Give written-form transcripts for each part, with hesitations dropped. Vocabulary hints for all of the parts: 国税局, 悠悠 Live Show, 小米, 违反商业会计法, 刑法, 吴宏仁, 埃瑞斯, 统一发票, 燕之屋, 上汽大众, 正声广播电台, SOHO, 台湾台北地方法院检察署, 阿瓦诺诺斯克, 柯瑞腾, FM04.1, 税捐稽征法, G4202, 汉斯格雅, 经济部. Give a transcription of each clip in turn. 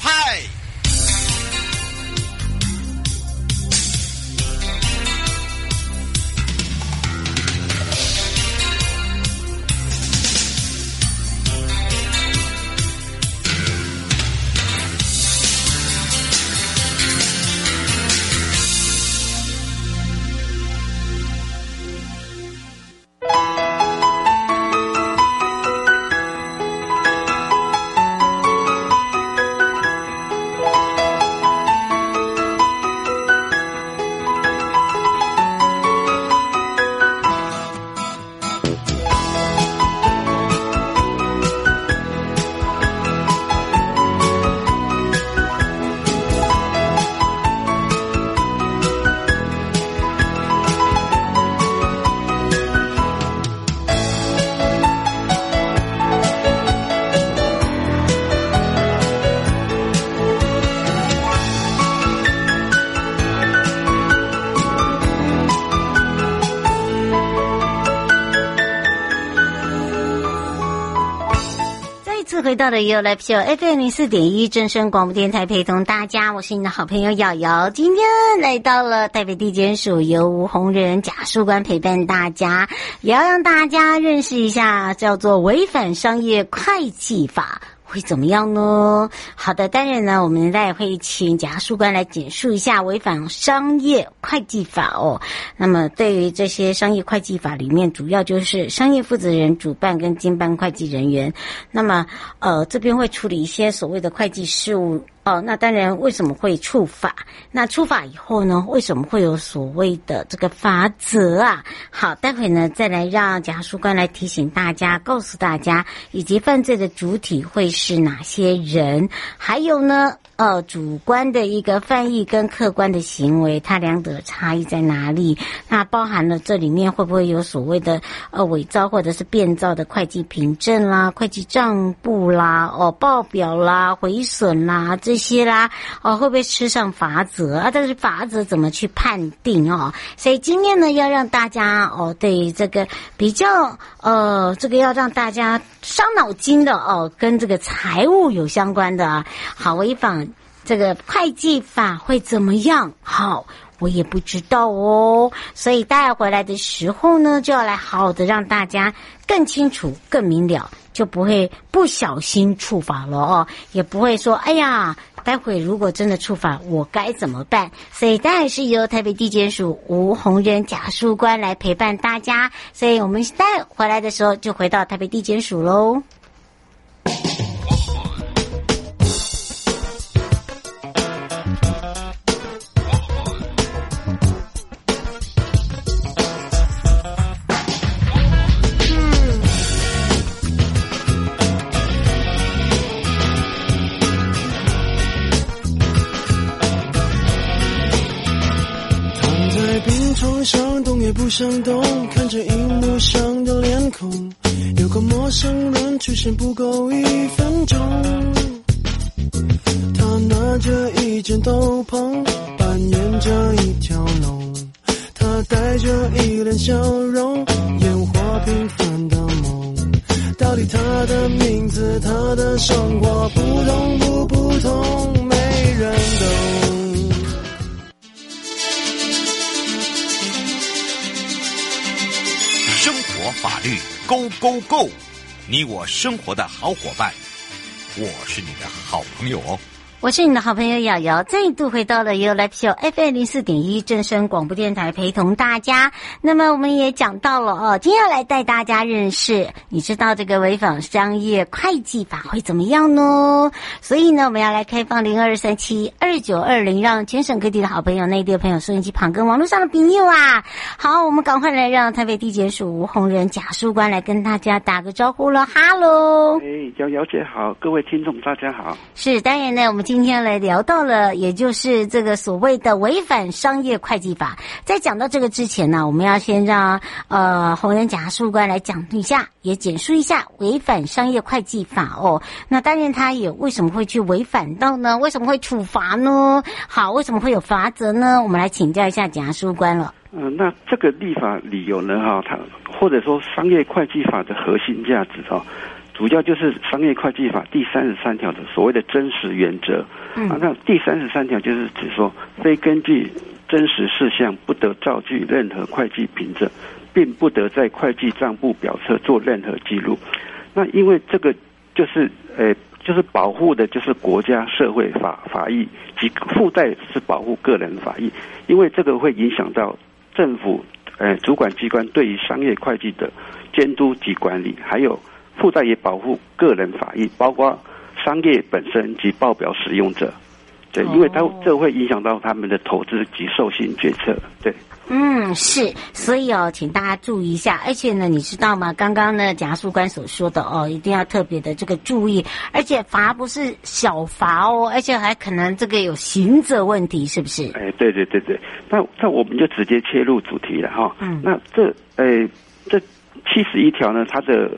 拍。回到了悠活 Live Show FM04.1 正声广播电台，陪同大家，我是你的好朋友瑶瑶。今天来到了台北地检署，由吴宏仁假书官陪伴大家，也要让大家认识一下叫做违反商业会计法会怎么样呢？好的，当然呢，我们再会请贾书官来简述一下违反商业会计法哦。那么，对于这些商业会计法里面，主要就是商业负责人、主办跟经办会计人员。那么，这边会处理一些所谓的会计事务哦。那当然，为什么会触法？那触法以后呢，为什么会有所谓的这个法则啊？好，待会呢再来让贾书官来提醒大家、告诉大家，以及犯罪的主体会是哪些人，还有呢主观的一个犯意跟客观的行为，它两者差异在哪里？那包含了这里面会不会有所谓的伪造或者是变造的会计凭证啦、会计账簿啦、报表啦、毁损啦这些啦，会不会吃上罚则啊？但是罚则怎么去判定哦？所以今天呢要让大家对这个比较这个要让大家伤脑筋的跟这个财务有相关的啊，好，违反这个会计法会怎么样？好，我也不知道哦，所以带回来的时候呢，就要来好好的让大家更清楚、更明了，就不会不小心触法了哦，也不会说哎呀，待会如果真的触法，我该怎么办？所以当然是由台北地检署吴宏仁假书官来陪伴大家，所以我们带回来的时候就回到台北地检署喽。想动也不想动，看着荧幕上的脸孔，有个陌生人出现不够1分钟，他拿着一件斗篷，扮演着一条龙，他带着一脸笑容，演化平凡的梦，到底他的名字，他的生活，普通不同，没人懂。法律 Go Go Go， 你我生活的好伙伴，我是你的好朋友哦。我是你的好朋友瑶瑶，再度回到了悠活 Live Show FM04.1 正声广播电台，陪同大家。那么我们也讲到了今天要来带大家认识，你知道这个违反商业会计法会怎么样呢？所以呢，我们要来开放02372920，让全省各地的好朋友、内地的朋友、收音机旁跟网络上的朋友啊，好，我们赶快来让台北地检署吴宏仁假书官来跟大家打个招呼了。哈喽，瑶瑶姐好，各位听众大家好。是，当然呢，我们今天来聊到了，也就是这个所谓的违反商业会计法。在讲到这个之前呢，我们要先让宏仁假书官来讲一下，也简述一下违反商业会计法哦。那当然，他也为什么会去违反到呢？为什么会处罚呢？好，为什么会有罚则呢？我们来请教一下假书官了。那这个立法理由呢它或者说商业会计法的核心价值主要就是商业会计法第33条的所谓的真实原则那第33条就是指说非根据真实事项不得造具任何会计凭证，并不得在会计账簿表册做任何记录。那因为这个就是就是保护的就是国家社会法益及附带是保护个人法益，因为这个会影响到政府主管机关对于商业会计的监督及管理，还有附带也保护个人法益，包括商业本身及报表使用者。对，因为这会影响到他们的投资及授信决策。对，是，所以请大家注意一下。而且呢，你知道吗？刚刚呢，检察官所说的一定要特别的这个注意。而且罚不是小罚而且还可能这个有刑责问题，是不是？对。那我们就直接切入主题了那这71条呢，它的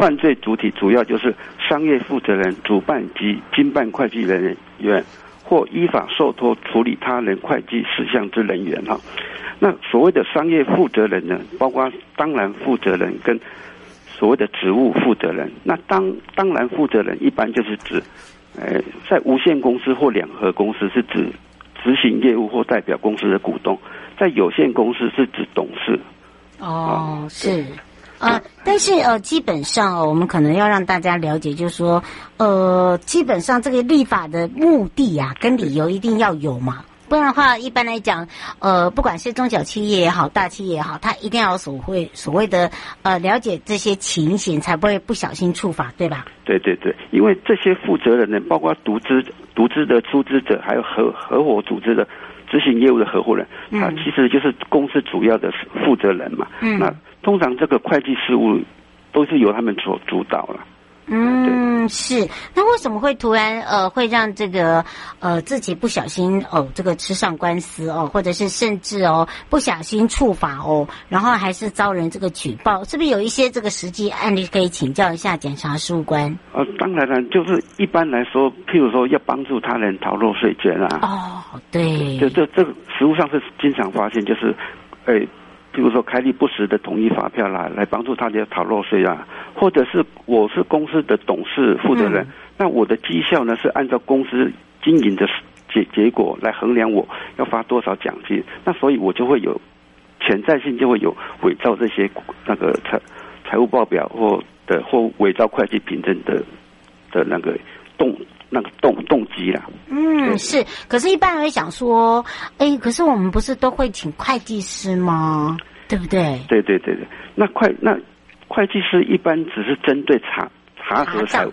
犯罪主体主要就是商业负责人、主办及经办会计人员。或依法受托处理他人会计事项之人员那所谓的商业负责人呢，包括当然负责人跟所谓的职务负责人。那当然负责人一般就是指在无限公司或两合公司是指执行业务或代表公司的股东，在有限公司是指董事。是但是基本上我们可能要让大家了解，就是说基本上这个立法的目的跟理由一定要有嘛，不然的话一般来讲不管是中小企业也好，大企业也好，他一定要所谓的了解这些情形，才不会不小心触法，对吧？对，因为这些负责人呢，包括独资的出资者，还有合伙组织的执行业务的合伙人，他其实就是公司主要的负责人嘛。那通常这个会计事务都是由他们所主导了。是。那为什么会突然会让这个自己不小心这个吃上官司或者是甚至不小心触法然后还是遭人这个举报，是不是有一些这个实际案例可以请教一下检察官？当然了，就是一般来说，譬如说要帮助他人逃漏税捐对，这个实务上是经常发现，就是比如说开立不实的统一发票来帮助他家逃漏税或者是我是公司的董事负责人，那我的绩效呢是按照公司经营的结果来衡量我要发多少奖金，那所以我就会有潜在性就会有伪造这些那个财务报表或伪造会计凭证的那个动机啦。是。可是一般人会想说可是我们不是都会请会计师吗？对不对？对。那会计师一般只是针对查核查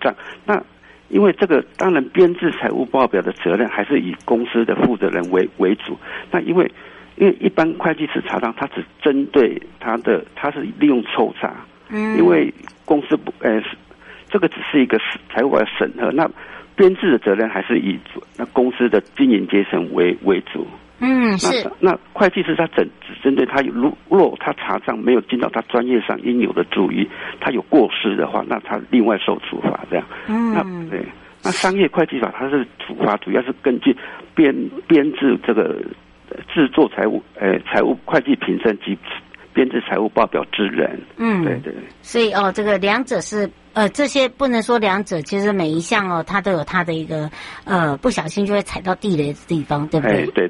账。那因为这个当然编制财务报表的责任还是以公司的负责人为主。那因为一般会计师查账，他只针对他是利用抽查。因为公司这个只是一个财务报表审核，那编制的责任还是以那公司的经营阶层为主。是。那会计师他只针对他，若他查账没有尽到他专业上应有的注意，他有过失的话，那他另外受处罚这样。那商业会计法它是处罚主要是根据编制这个制作财务会计凭证及编制财务报表之人。对。所以这个两者是这些不能说两者，其实每一项它都有它的一个不小心就会踩到地雷的地方，对不对？对。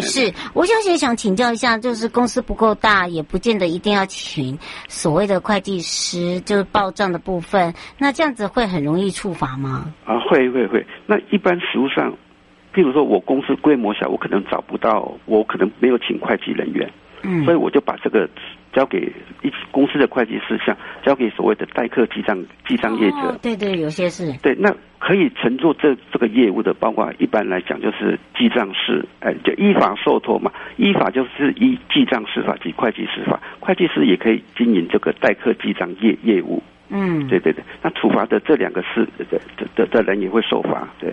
是。我想请教一下，就是公司不够大，也不见得一定要请所谓的会计师，就是报账的部分，那这样子会很容易触法吗？会。那一般实务上，譬如说我公司规模小，我可能没有请会计人员。所以我就把这个交给公司的会计事项，交给所谓的代客记账业者。对，有些是。对，那可以承做这个业务的，包括一般来讲就是记账师，就依法受托嘛。依法就是依记账师法及会计师法，会计师也可以经营这个代客记账业务。对，那处罚的这两个事的人也会受罚，对。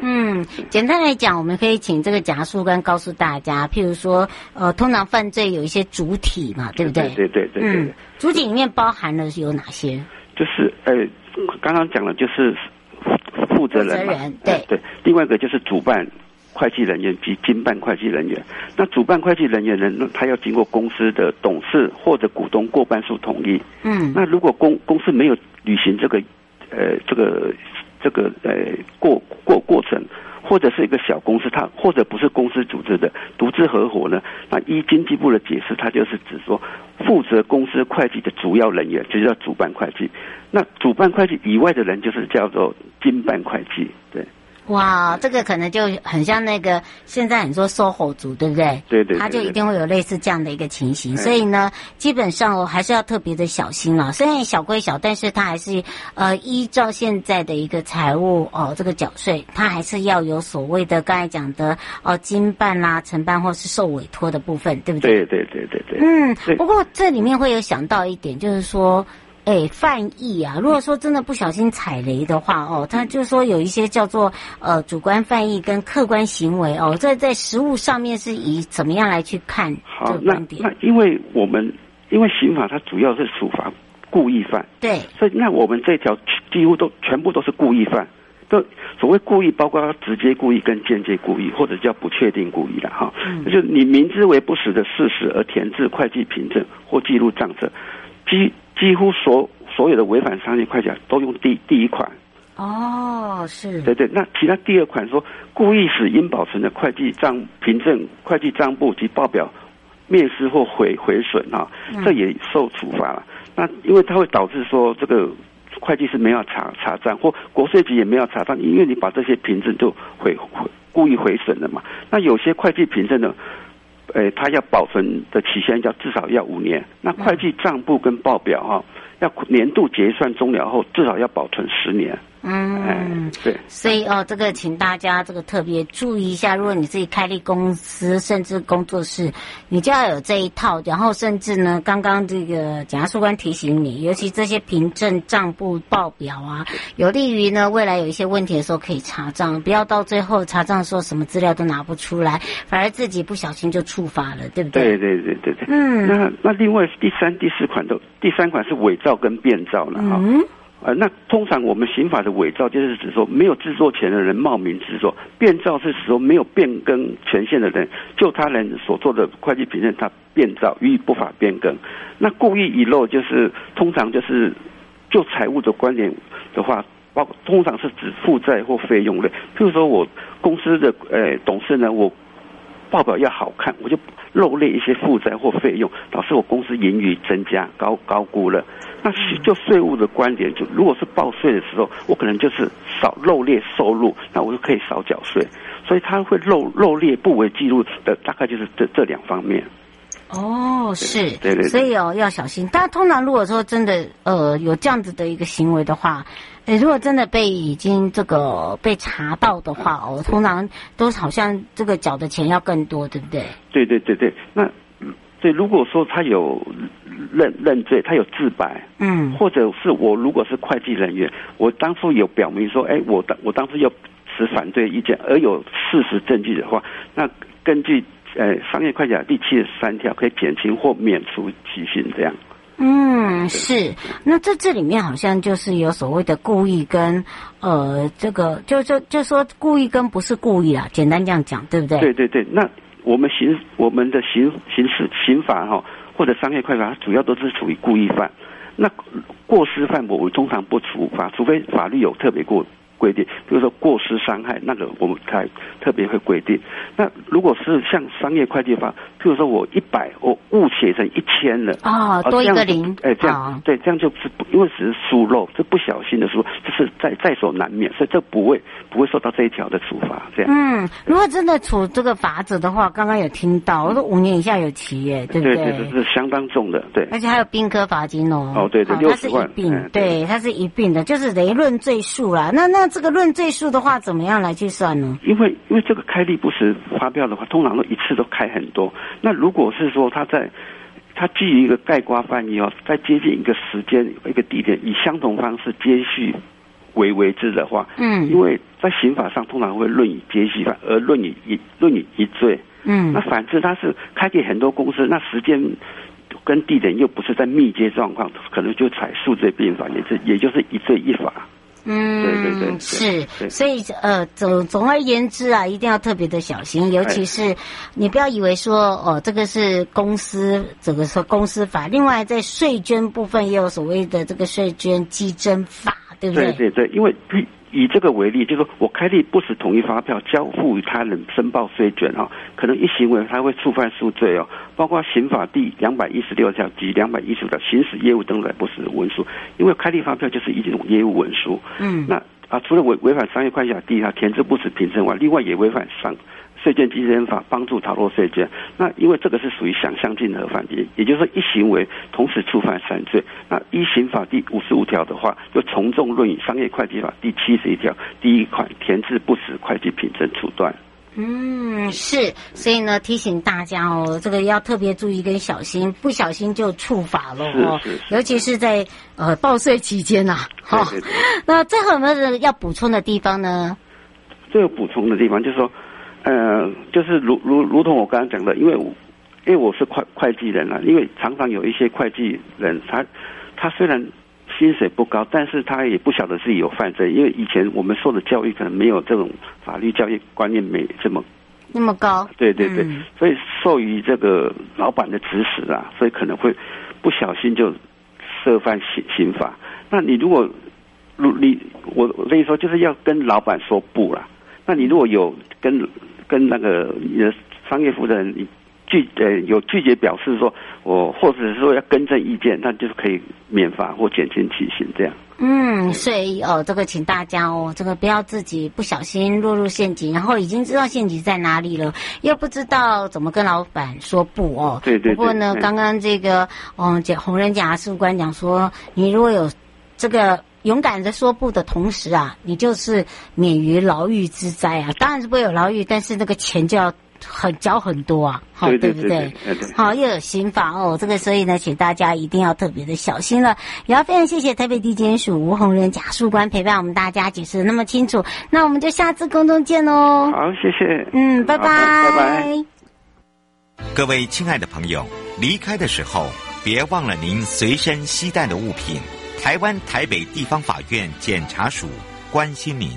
简单来讲，我们可以请这个检察官告诉大家，譬如说，通常犯罪有一些主体嘛，对不对？对。主体里面包含了有哪些？就是刚刚讲了，就是负责人嘛，对。另外一个就是主办会计人员及经办会计人员。那主办会计人员呢，他要经过公司的董事或者股东过半数同意。嗯，那如果公司没有履行这个过程，或者是一个小公司，它或者不是公司组织的独资合伙呢，那依经济部的解释，它就是指说负责公司会计的主要人员就是叫主办会计，那主办会计以外的人就是叫做经办会计。对，哇，这个可能就很像那个现在你说 SOHO 族，对不对？对 对， 对， 对， 对， 对，他就一定会有类似这样的一个情形。所以呢，基本上还是要特别的小心了。虽然小归小，但是他还是依照现在的一个财务这个缴税，他还是要有所谓的刚才讲的经办啦、承办或是受委托的部分，对不对？对对对对对。嗯，不过这里面会有想到一点，就是说。犯意啊，如果说真的不小心踩雷的话他就说有一些叫做主观犯意跟客观行为这在实务上面是以怎么样来去看这个观点？那因为刑法它主要是处罚故意犯，对，所以那我们这条几乎都全部都是故意犯。所谓故意包括直接故意跟间接故意，或者叫不确定故意啦哈，就是你明知为不实的事实而填制会计凭证或记录账册，几乎所有的违反商业会计都用第一款。哦，是，对对。那其他第二款说故意使应保存的会计账凭证、会计账簿及报表灭失或毁损啊，这也受处罚了。那因为它会导致说这个会计是没有查账，或国税局也没有查账，因为你把这些凭证就故意毁损了嘛。那有些会计凭证呢？它要保存的期限至少要5年，那会计账簿跟报表要年度结算终了后至少要保存10年。嗯，对，所以这个请大家这个特别注意一下，如果你自己开立公司甚至工作室，你就要有这一套。然后甚至呢，刚刚这个检察事官提醒你，尤其这些凭证、账簿、报表啊，有利于呢未来有一些问题的时候可以查账，不要到最后查账的时候什么资料都拿不出来，反而自己不小心就触发了，对不对？对对对对对。嗯，那另外第三款是伪造跟变造了哈。嗯。那通常我们刑法的伪造就是指说没有制作权的人冒名制作，变造是指说没有变更权限的人就他人所做的会计凭证他变造予以不法变更。那故意遗漏就是通常就是就财务的观点的话，包括通常是指负债或费用类，譬如说我公司的董事呢，我报表要好看，我就漏列一些负债或费用，导致我公司盈余增加，高估了。那就税务的观点，就如果是报税的时候，我可能就是少漏列收入，那我就可以少缴税，所以它会漏列不为记录的，大概就是这两方面。哦，是，对对对，所以要小心。但通常如果说真的有这样子的一个行为的话，如果真的已经被查到的话通常都好像这个缴的钱要更多，对不对？对对对对，那。所以如果说他有认罪，他有自白，或者是我如果是会计人员，我当初有表明说，我当初有持反对意见而有事实证据的话，那根据商业会计法第73条可以减轻或免除其刑这样。嗯，是。那这里面好像就是有所谓的故意跟这个就说故意跟不是故意啦，简单这样讲，对不对？对对对，那。我们的刑法或者商业会计法主要都是属于故意犯，那过失犯我通常不处罚，除非法律有特别规定，比如说过失伤害，那个我们才特别会规定。那如果是像商业会计法，譬如说我100我误写成1000了，多一个0，这样对，这样就是因为只是疏漏，这不小心的疏漏，这是在所难免，所以这不会受到这一条的处罚。这样，如果真的处这个罚则的话，刚刚有听到，我说5年以下有期耶，对不对？对对对，是相当重的，对，而且还有并科罚金哦，对对，60万，对，它是一并的，就是等于论罪数啦。那这个论罪数的话，怎么样来去算呢？因为这个开立不实发票的话，通常都一次都开很多。那如果是说他基于一个概括犯意在接近一个时间、一个地点，以相同方式接续为之的话，因为在刑法上通常会论以接续犯，而论以一罪。那反之他是开给很多公司，那时间跟地点又不是在密接状况，可能就采数罪并罚，也就是一罪一罚。嗯，对对对，是，所以总而言之啊，一定要特别的小心，尤其是你不要以为说哦，这个是公司，这个是公司法，另外在税捐部分也有所谓的这个税捐稽征法，对不对？对对对，因为以这个为例，就是说我开立不实统一发票交付于他人申报税捐啊，可能一行为他会触犯数罪哦，包括刑法第216条及215条行使业务登载不实文书，因为开立发票就是一种业务文书。嗯，那啊，除了违反商业会计法第1条填制不实凭证外，另外也违反税捐稽征法帮助逃漏税捐，那因为这个是属于想象竞合犯，也就是说一行为同时触犯三罪。那依刑法第55条的话，就从重论以商业会计法第71条第一款填制不实会计凭证处断。嗯，是，所以呢，提醒大家哦，这个要特别注意跟小心，不小心就触法了哦。尤其是在报税期间呐，好，那最后有没有要补充的地方呢？最后补充的地方就是说，就是如同我刚刚讲的，因为我是会计人啊，因为常常有一些会计人，他虽然薪水不高，但是他也不晓得自己有犯罪，因为以前我们受的教育可能没有这种法律教育观念，没这么那么高。对对对，所以受于这个老板的指使啊，所以可能会不小心就涉犯刑法。那你我跟你说，就是要跟老板说不啦。那你如果有跟那个你的商业负责人有拒绝表示说，我或者是说要更正意见，那就是可以免罚或减轻其刑这样。嗯，所以这个请大家哦，这个不要自己不小心落入陷阱，然后已经知道陷阱在哪里了，又不知道怎么跟老板说不哦。对对对。不过呢，刚刚这个洪仁甲事务官讲说，你如果有这个勇敢的说不的同时啊，你就是免于牢狱之灾啊。当然是不会有牢狱，但是那个钱就要交很多啊，好，对不对？好，又有刑罚哦，这个所以呢，请大家一定要特别的小心了。也要非常谢谢台北地检署吴洪仁检事官陪伴我们大家解释的那么清楚，那我们就下次空中见哦。好，谢谢。嗯，拜拜，拜拜。各位亲爱的朋友，离开的时候别忘了您随身携带的物品。台湾台北地方法院检察署关心您。